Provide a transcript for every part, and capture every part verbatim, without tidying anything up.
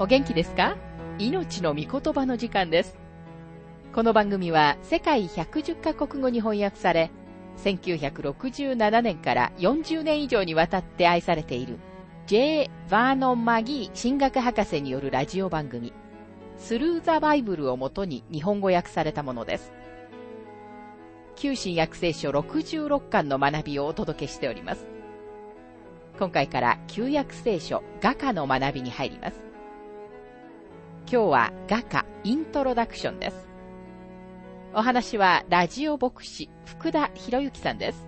お元気ですか？命の御言葉の時間です。この番組は世界ひゃくじゅうカ国語に翻訳され、せんきゅうひゃくろくじゅうななねんからよんじゅうねん以上にわたって愛されている ジェイ Vernon McGee 神学博士によるラジオ番組スルーザバイブルをもとに日本語訳されたものです。旧新約聖書ろくじゅうろっかんの学びをお届けしております。今回から旧約聖書雅歌の学びに入ります。今日は雅歌イントロダクションです。お話はラジオ牧師福田博之さんです。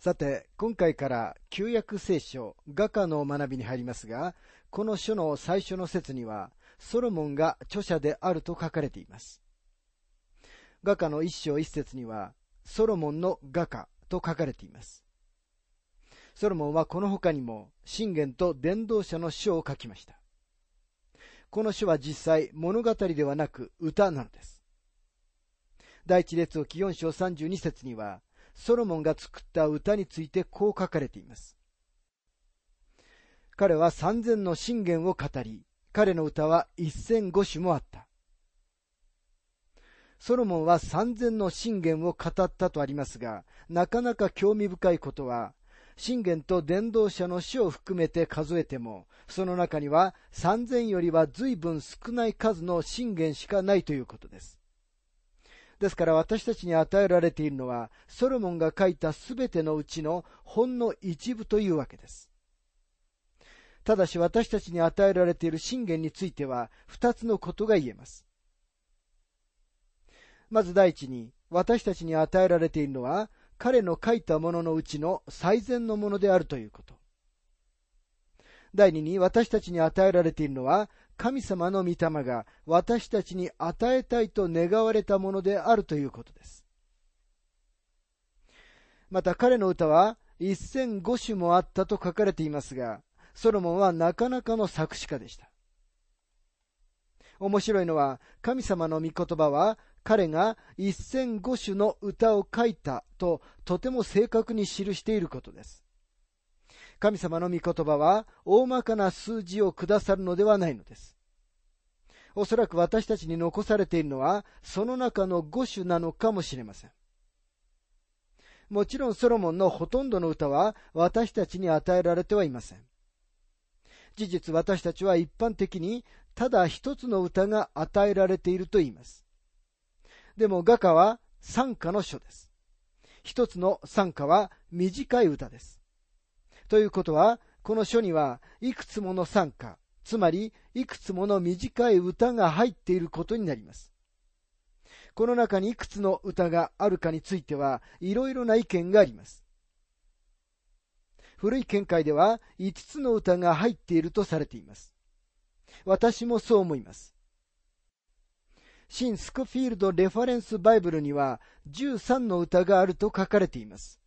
さて、今回から旧約聖書雅歌の学びに入りますが、この書の最初の節にはソロモンが著者であると書かれています。雅歌の一章一節には、ソロモンの雅歌と書かれています。ソロモンはこの他にも、箴言と伝道者の書を書きました。この書は実際、物語ではなく歌なのです。第一列王記よん章さんじゅうに節には、ソロモンが作った歌についてこう書かれています。彼はさんぜんの箴言を語り、彼の歌はせんご首もあった。ソロモンはさんぜんの箴言を語ったとありますが、なかなか興味深いことは、箴言と伝道者の書を含めて数えても、その中にはさんぜんよりは随分少ない数の箴言しかないということです。ですから私たちに与えられているのは、ソロモンが書いたすべてのうちのほんの一部というわけです。ただし私たちに与えられている箴言については、二つのことが言えます。まず第一に、私たちに与えられているのは、彼の書いたもののうちの最善のものであるということ。第二に、私たちに与えられているのは、神様の御霊が私たちに与えたいと願われたものであるということです。また彼の歌は、せんご首もあったと書かれていますが、ソロモンはなかなかの作詞家でした。面白いのは、神様の御言葉は、彼がせんご首の歌を書いたと、とても正確に記していることです。神様の御言葉は、大まかな数字をくださるのではないのです。おそらく私たちに残されているのは、その中のご首なのかもしれません。もちろんソロモンのほとんどの歌は、私たちに与えられてはいません。事実、私たちは一般的にただ一つの歌が与えられていると言います。でも雅歌は賛歌の書です。一つの賛歌は短い歌です。ということは、この書にはいくつもの賛歌、つまりいくつもの短い歌が入っていることになります。この中にいくつの歌があるかについては、いろいろな意見があります。古い見解ではいつつの歌が入っているとされています。私もそう思います。新スクフィールドレファレンスバイブルにはじゅうさんの歌があると書かれています。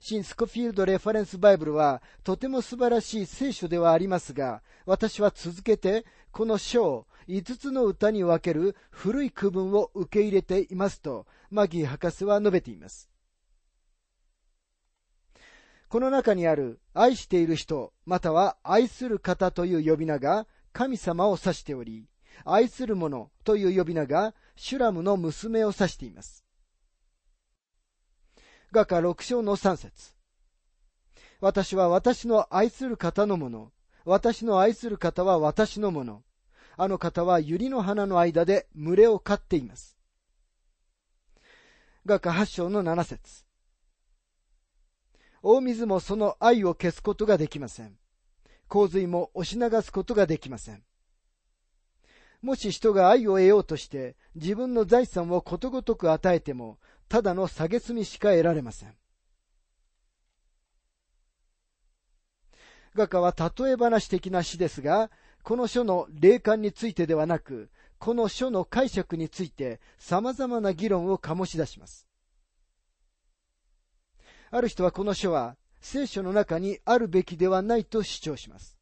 新スクフィールドレファレンスバイブルはとても素晴らしい聖書ではありますが、私は続けてこの書をいつつの歌に分ける古い区分を受け入れていますと、マギー博士は述べています。この中にある愛している人または愛する方という呼び名が神様を指しており、愛する者という呼び名がシュラムの娘を指しています。雅歌ろく章のさん節。私は私の愛する方のもの、私の愛する方は私のもの、あの方は百合の花の間で群れを飼っています。雅歌はち章のなな節。大水もその愛を消すことができません。洪水も押し流すことができません。もし人が愛を得ようとして、自分の財産をことごとく与えても、ただの蔑みしか得られません。雅歌は例え話的な詩ですが、この書の霊感についてではなく、この書の解釈について様々な議論を醸し出します。ある人はこの書は聖書の中にあるべきではないと主張します。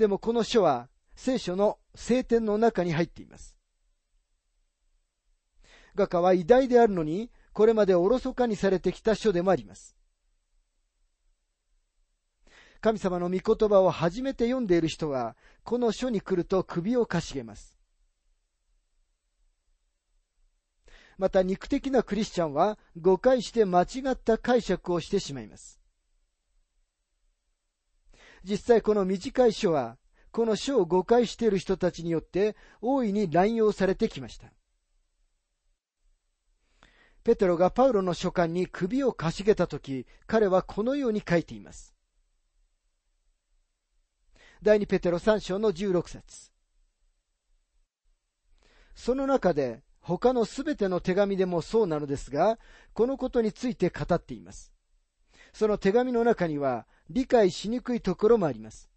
でもこの書は聖書の聖典の中に入っています。雅歌は偉大であるのに、これまでおろそかにされてきた書でもあります。神様の御言葉を初めて読んでいる人は、この書に来ると首をかしげます。また、肉的なクリスチャンは、誤解して間違った解釈をしてしまいます。実際、この短い書は、この書を誤解している人たちによって、大いに乱用されてきました。ペテロがパウロの書簡に首をかしげたとき、彼はこのように書いています。第二ペテロ三章の十六節。その中で、他のすべての手紙でもそうなのですが、このことについて語っています。その手紙の中には、理解しにくいところもあります。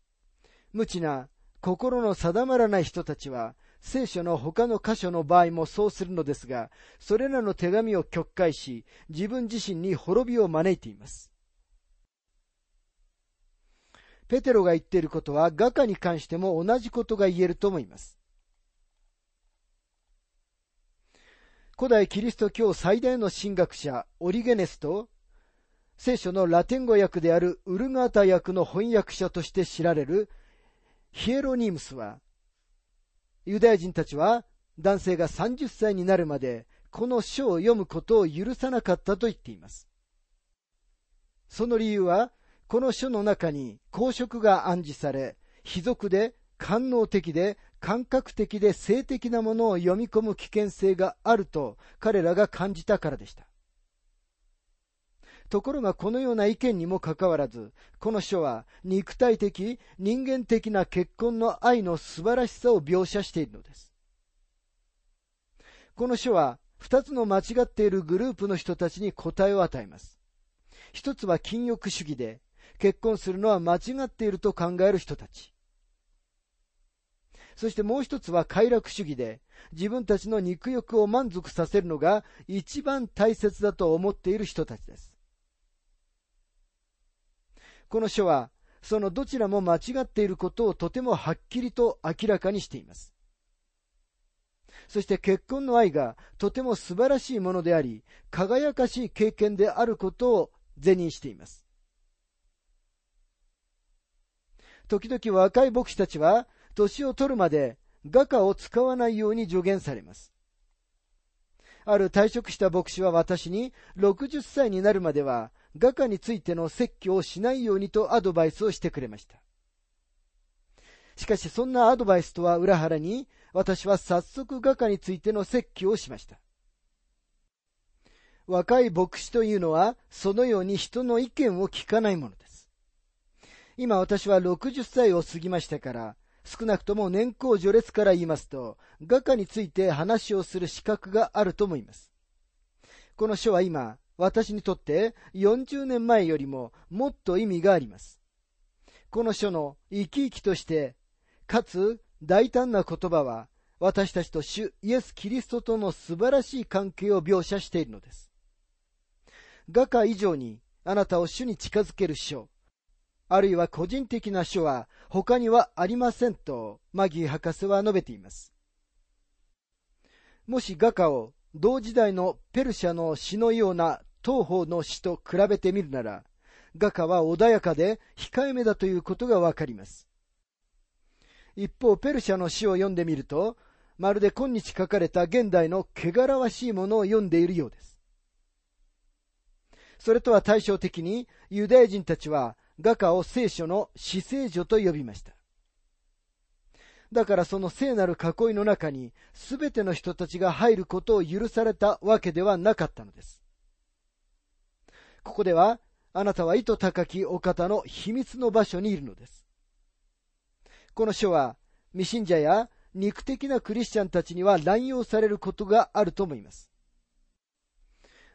無知な、心の定まらない人たちは、聖書の他の箇所の場合もそうするのですが、それらの手紙を曲解し、自分自身に滅びを招いています。ペテロが言っていることは、雅歌に関しても同じことが言えると思います。古代キリスト教最大の神学者、オリゲネスと、聖書のラテン語訳であるウルガータ訳の翻訳者として知られるヒエロニムスは、ユダヤ人たちは男性がさんじゅっさいになるまでこの書を読むことを許さなかったと言っています。その理由は、この書の中に公職が暗示され、卑俗で官能的で感覚的で性的なものを読み込む危険性があると彼らが感じたからでした。ところがこのような意見にもかかわらず、この書は肉体的、人間的な結婚の愛の素晴らしさを描写しているのです。この書は二つの間違っているグループの人たちに答えを与えます。一つは禁欲主義で、結婚するのは間違っていると考える人たち。そしてもう一つは快楽主義で、自分たちの肉欲を満足させるのが一番大切だと思っている人たちです。この書は、そのどちらも間違っていることをとてもはっきりと明らかにしています。そして結婚の愛がとても素晴らしいものであり、輝かしい経験であることを是認しています。時々若い牧師たちは、年を取るまで雅歌を使わないように助言されます。ある退職した牧師は私に、ろくじゅっさいになるまでは、雅歌についての説教をしないようにとアドバイスをしてくれました。しかしそんなアドバイスとは裏腹に、私は早速雅歌についての説教をしました。若い牧師というのは、そのように人の意見を聞かないものです。今私はろくじゅっさいを過ぎましたから、少なくとも年功序列から言いますと、雅歌について話をする資格があると思います。この書は今、私にとってよんじゅうねんまえよりももっと意味があります。この書の生き生きとして、かつ大胆な言葉は、私たちと主イエス・キリストとの素晴らしい関係を描写しているのです。雅歌以上に、あなたを主に近づける書、あるいは個人的な書は他にはありませんと、マギー博士は述べています。もし雅歌を、同時代のペルシャの詩のような東方の詩と比べてみるなら、雅歌は穏やかで控えめだということがわかります。一方、ペルシャの詩を読んでみると、まるで今日書かれた現代の汚らわしいものを読んでいるようです。それとは対照的に、ユダヤ人たちは雅歌を聖書の至聖書と呼びました。だからその聖なる囲いの中に、すべての人たちが入ることを許されたわけではなかったのです。ここでは、あなたは意図高きお方の秘密の場所にいるのです。この書は、未信者や肉的なクリスチャンたちには乱用されることがあると思います。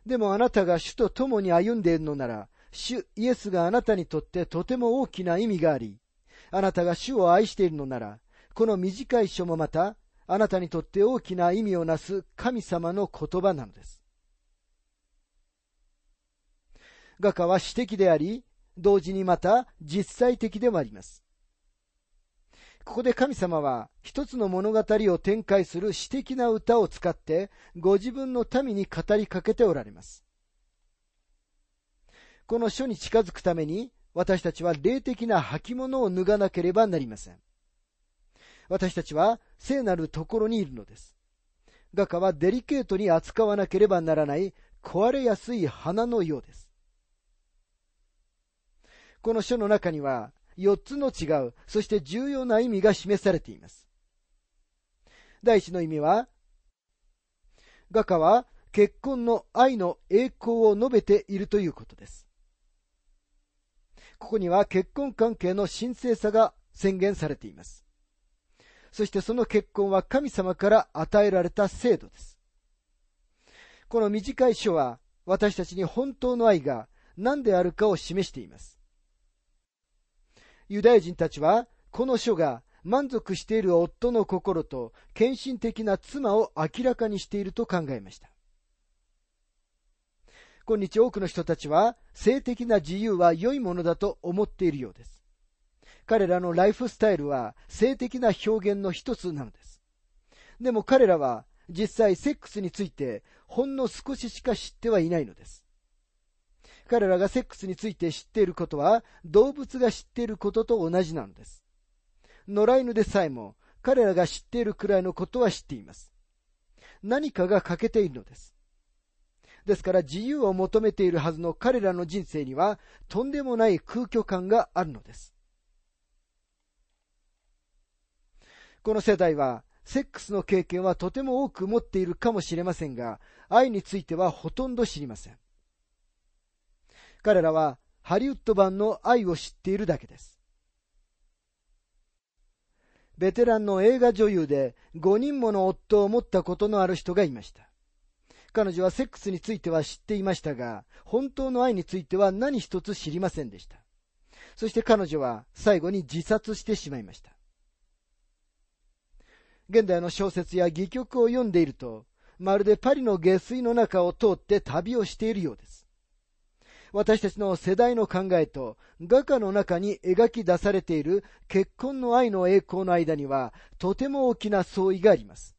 でもあなたが主と共に歩んでいるのなら、主イエスがあなたにとってとても大きな意味があり、あなたが主を愛しているのなら、この短い書もまた、あなたにとって大きな意味をなす神様の言葉なのです。雅歌は詩的であり、同時にまた実際的でもあります。ここで神様は一つの物語を展開する詩的な歌を使ってご自分の民に語りかけておられます。この書に近づくために私たちは霊的な履物を脱がなければなりません。私たちは聖なるところにいるのです。画家はデリケートに扱わなければならない壊れやすい花のようです。この書の中にはよっつの違う、そして重要な意味が示されています。第一の意味は、画家は結婚の愛の栄光を述べているということです。ここには結婚関係の神聖さが宣言されています。そしてその結婚は神様から与えられた制度です。この短い書は私たちに本当の愛が何であるかを示しています。ユダヤ人たちは、この書が満足している夫の心と献身的な妻を明らかにしていると考えました。今日多くの人たちは、性的な自由は良いものだと思っているようです。彼らのライフスタイルは性的な表現の一つなのです。でも彼らは実際セックスについてほんの少ししか知ってはいないのです。彼らがセックスについて知っていることは、動物が知っていることと同じなのです。野良犬でさえも、彼らが知っているくらいのことは知っています。何かが欠けているのです。ですから、自由を求めているはずの彼らの人生には、とんでもない空虚感があるのです。この世代は、セックスの経験はとても多く持っているかもしれませんが、愛についてはほとんど知りません。彼らはハリウッド版の愛を知っているだけです。ベテランの映画女優でごにんもの夫を持ったことのある人がいました。彼女はセックスについては知っていましたが、本当の愛については何一つ知りませんでした。そして彼女は最後に自殺してしまいました。現代の小説や戯曲を読んでいると、まるでパリの下水の中を通って旅をしているようです。私たちの世代の考えと画家の中に描き出されている結婚の愛の栄光の間にはとても大きな相違があります。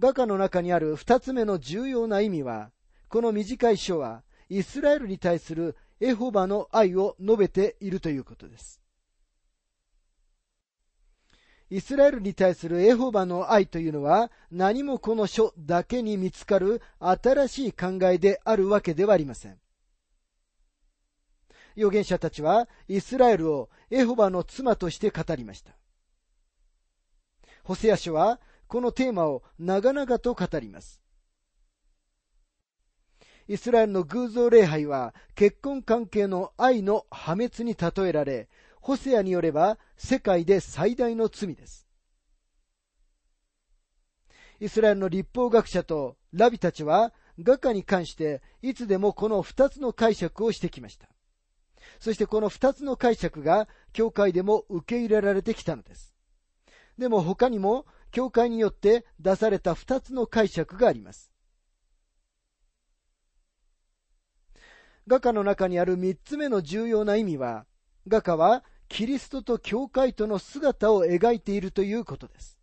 画家の中にある二つ目の重要な意味は、この短い書はイスラエルに対するエホバの愛を述べているということです。イスラエルに対するエホバの愛というのは、何もこの書だけに見つかる新しい考えであるわけではありません。預言者たちはイスラエルをエホバの妻として語りました。ホセア書はこのテーマを長々と語ります。イスラエルの偶像礼拝は結婚関係の愛の破滅に例えられ、ホセアによれば世界で最大の罪です。イスラエルの立法学者とラビたちは画家に関していつでもこのふたつの解釈をしてきました。そしてこのふたつの解釈が教会でも受け入れられてきたのです。でも他にも教会によって出されたふたつの解釈があります。画家の中にあるみっつめの重要な意味は、画家はキリストと教会との姿を描いているということです。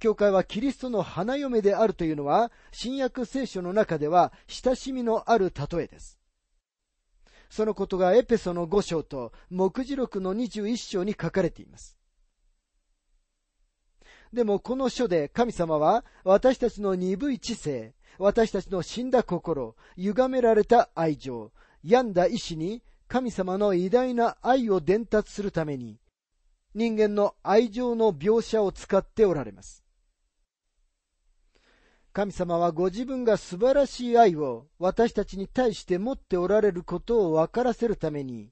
教会はキリストの花嫁であるというのは、新約聖書の中では親しみのある例えです。そのことがエペソのご章と黙示録のにじゅういっ章に書かれています。でもこの書で神様は私たちの鈍い知性、私たちの死んだ心、歪められた愛情、病んだ意志に神様の偉大な愛を伝達するために、人間の愛情の描写を使っておられます。神様はご自分が素晴らしい愛を私たちに対して持っておられることを分からせるために、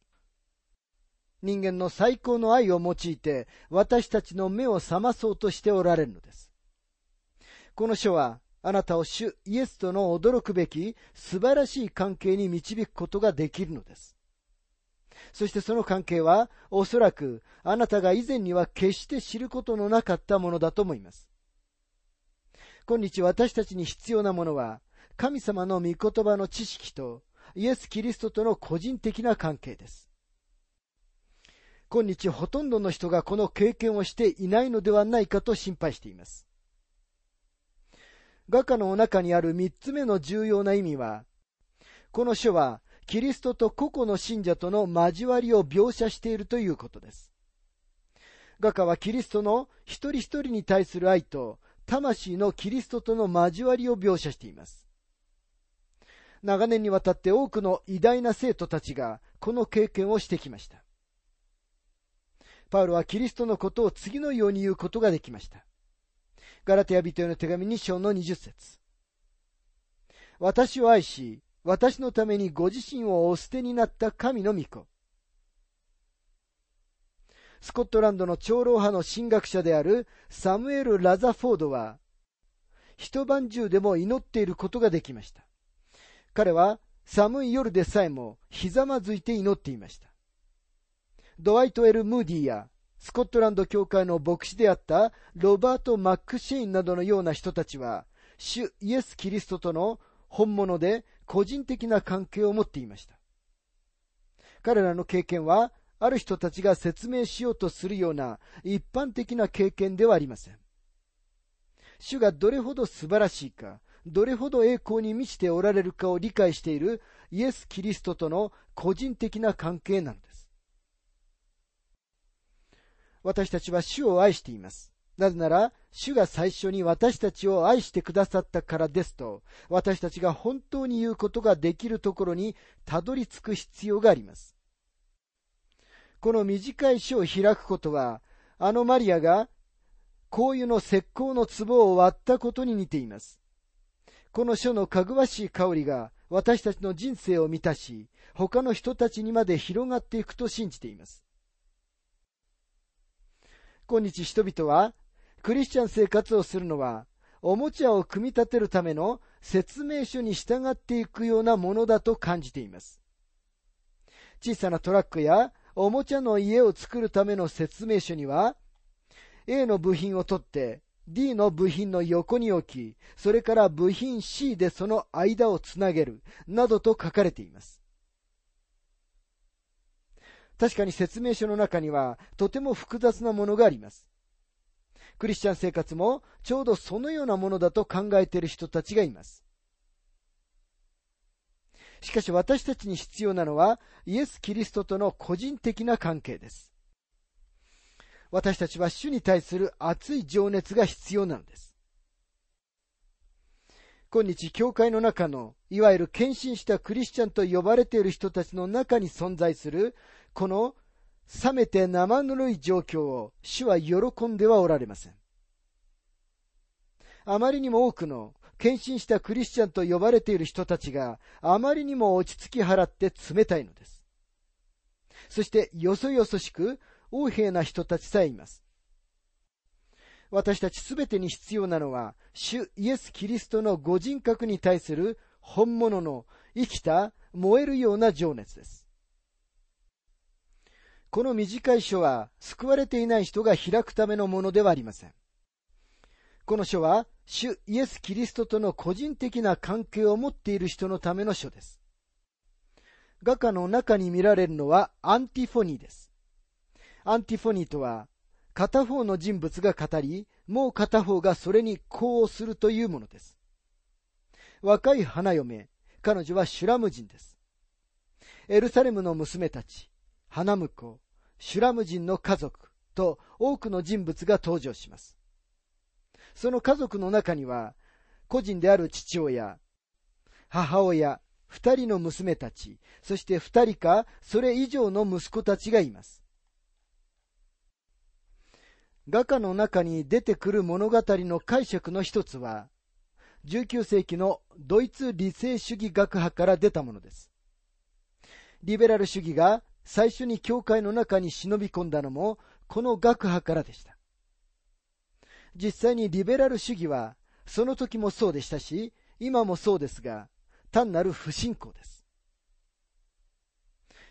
人間の最高の愛を用いて私たちの目を覚まそうとしておられるのです。この書は、あなたを主イエスとの驚くべき素晴らしい関係に導くことができるのです。そしてその関係はおそらくあなたが以前には決して知ることのなかったものだと思います。今日私たちに必要なものは神様の御言葉の知識とイエス・キリストとの個人的な関係です。今日ほとんどの人がこの経験をしていないのではないかと心配しています。雅歌の中にある三つ目の重要な意味は、この書はキリストと個々の信者との交わりを描写しているということです。雅歌はキリストの一人一人に対する愛と、魂のキリストとの交わりを描写しています。長年にわたって多くの偉大な聖徒たちがこの経験をしてきました。パウロはキリストのことを次のように言うことができました。ガラテヤ人への手紙に章のにじゅっ節。私を愛し、私のためにご自身をお捨てになった神の御子。スコットランドの長老派の神学者であるサムエル・ラザフォードは、一晩中でも祈っていることができました。彼は寒い夜でさえもひざまずいて祈っていました。ドワイト・エル・ムーディーやスコットランド教会の牧師であったロバート・マックシェインなどのような人たちは、主イエス・キリストとの本物で個人的な関係を持っていました。彼らの経験は、ある人たちが説明しようとするような一般的な経験ではありません。主がどれほど素晴らしいか、どれほど栄光に満ちておられるかを理解しているイエス・キリストとの個人的な関係なのです。私たちは主を愛しています。なぜなら、主が最初に私たちを愛してくださったからですと、私たちが本当に言うことができるところにたどり着く必要があります。この短い書を開くことは、あのマリアが香油の石膏の壺を割ったことに似ています。この書のかぐわしい香りが私たちの人生を満たし、他の人たちにまで広がっていくと信じています。今日人々は、クリスチャン生活をするのは、おもちゃを組み立てるための説明書に従っていくようなものだと感じています。小さなトラックや、おもちゃの家を作るための説明書には、A の部品を取って、D の部品の横に置き、それから部品 C でその間をつなげる、などと書かれています。確かに説明書の中には、とても複雑なものがあります。クリスチャン生活も、ちょうどそのようなものだと考えている人たちがいます。しかし私たちに必要なのは、イエス・キリストとの個人的な関係です。私たちは主に対する熱い情熱が必要なのです。今日、教会の中の、いわゆる献身したクリスチャンと呼ばれている人たちの中に存在する、この冷めて生ぬるい状況を、主は喜んではおられません。あまりにも多くの、献身したクリスチャンと呼ばれている人たちがあまりにも落ち着き払って冷たいのです。そしてよそよそしく横柄な人たちさえいます。私たちすべてに必要なのは、主イエス・キリストのご人格に対する本物の生きた燃えるような情熱です。この短い書は救われていない人が開くためのものではありません。この書は、主イエス・キリストとの個人的な関係を持っている人のための書です。雅歌の中に見られるのはアンティフォニーです。アンティフォニーとは、片方の人物が語り、もう片方がそれに呼応するというものです。若い花嫁、彼女はシュラム人です。エルサレムの娘たち、花婿、シュラム人の家族と多くの人物が登場します。その家族の中には、個人である父親、母親、二人の娘たち、そして二人かそれ以上の息子たちがいます。雅歌の中に出てくる物語の解釈の一つは、じゅうきゅう世紀のドイツ理性主義学派から出たものです。リベラル主義が最初に教会の中に忍び込んだのも、この学派からでした。実際にリベラル主義は、その時もそうでしたし、今もそうですが、単なる不信仰です。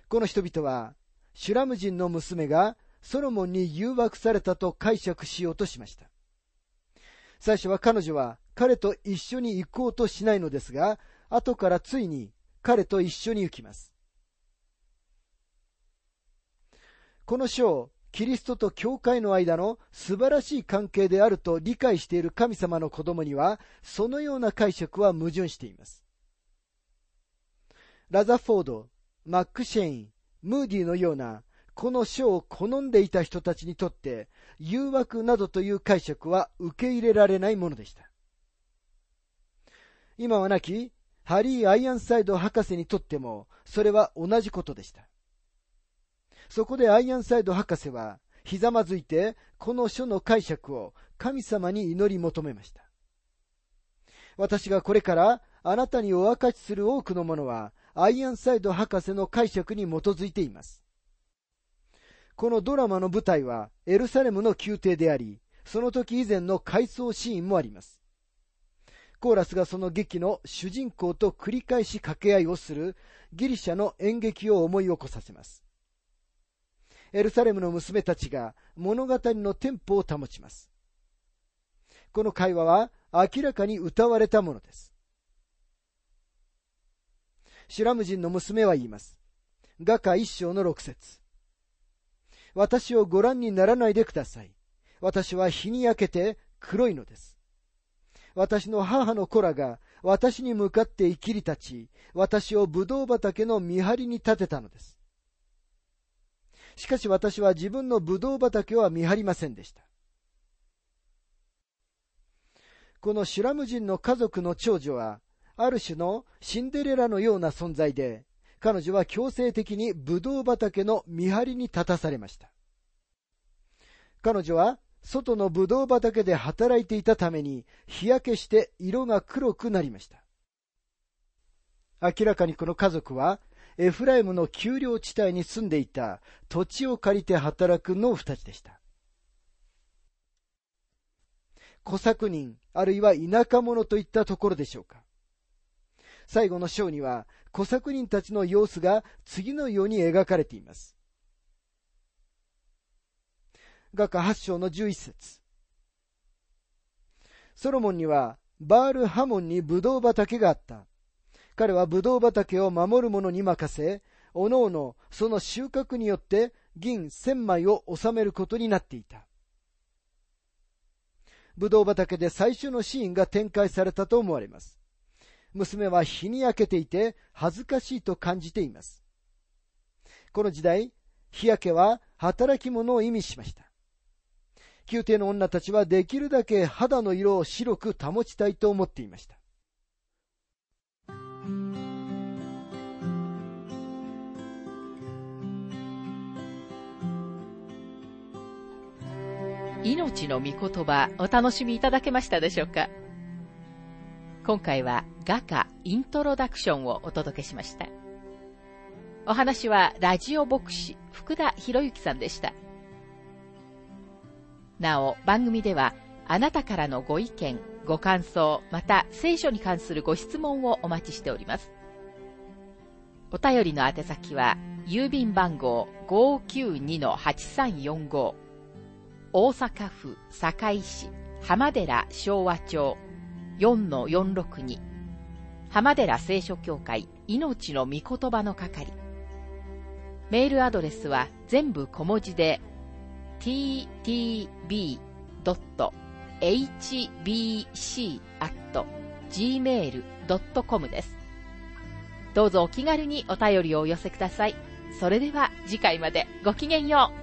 この人々は、シュラム人の娘がソロモンに誘惑されたと解釈しようとしました。最初は彼女は彼と一緒に行こうとしないのですが、後からついに彼と一緒に行きます。この章、キリストと教会の間の素晴らしい関係であると理解している神様の子供には、そのような解釈は矛盾しています。ラザフォード、マックシェイン、ムーディのような、この書を好んでいた人たちにとって、誘惑などという解釈は受け入れられないものでした。今は亡き、ハリー・アイアンサイド博士にとっても、それは同じことでした。そこでアイアンサイド博士は、ひざまずいて、この書の解釈を神様に祈り求めました。私がこれから、あなたにお明かしする多くのものは、アイアンサイド博士の解釈に基づいています。このドラマの舞台はエルサレムの宮廷であり、その時以前の回想シーンもあります。コーラスがその劇の主人公と繰り返し掛け合いをするギリシャの演劇を思い起こさせます。エルサレムの娘たちが物語のテンポを保ちます。この会話は明らかに歌われたものです。シュラム人の娘は言います。雅歌一章の六節。私をご覧にならないでください。私は日に焼けて黒いのです。私の母の子らが私に向かって生きり立ち、私をブドウ畑の見張りに立てたのです。しかし私は自分のブドウ畑は見張りませんでした。このシュラム人の家族の長女は、ある種のシンデレラのような存在で、彼女は強制的にブドウ畑の見張りに立たされました。彼女は外のブドウ畑で働いていたために、日焼けして色が黒くなりました。明らかにこの家族は、エフライムの丘陵地帯に住んでいた土地を借りて働く農夫たちでした。小作人、あるいは田舎者といったところでしょうか。最後の章には、小作人たちの様子が次のように描かれています。雅歌はち章のじゅういち節。ソロモンには、バールハモンにブドウ畑があった。彼はブドウ畑を守る者に任せ、おのおのその収穫によって銀千枚を納めることになっていた。ブドウ畑で最初のシーンが展開されたと思われます。娘は日に焼けていて恥ずかしいと感じています。この時代、日焼けは働き者を意味しました。宮廷の女たちはできるだけ肌の色を白く保ちたいと思っていました。命の御言葉、お楽しみいただけましたでしょうか。今回は雅歌イントロダクションをお届けしました。お話はラジオ牧師福田博之さんでした。なお番組ではあなたからのご意見、ご感想、また聖書に関するご質問をお待ちしております。お便りの宛先は郵便番号 ごーきゅうにのはちさんよんご 大阪府堺市浜寺昭和町 よんのよんろくに 浜寺聖書教会命の御言葉の係。メールアドレスは全部小文字で ティーティービー ドット エイチビーシー アット ジーメール ドット コム です。どうぞお気軽にお便りをお寄せください。それでは次回までごきげんよう。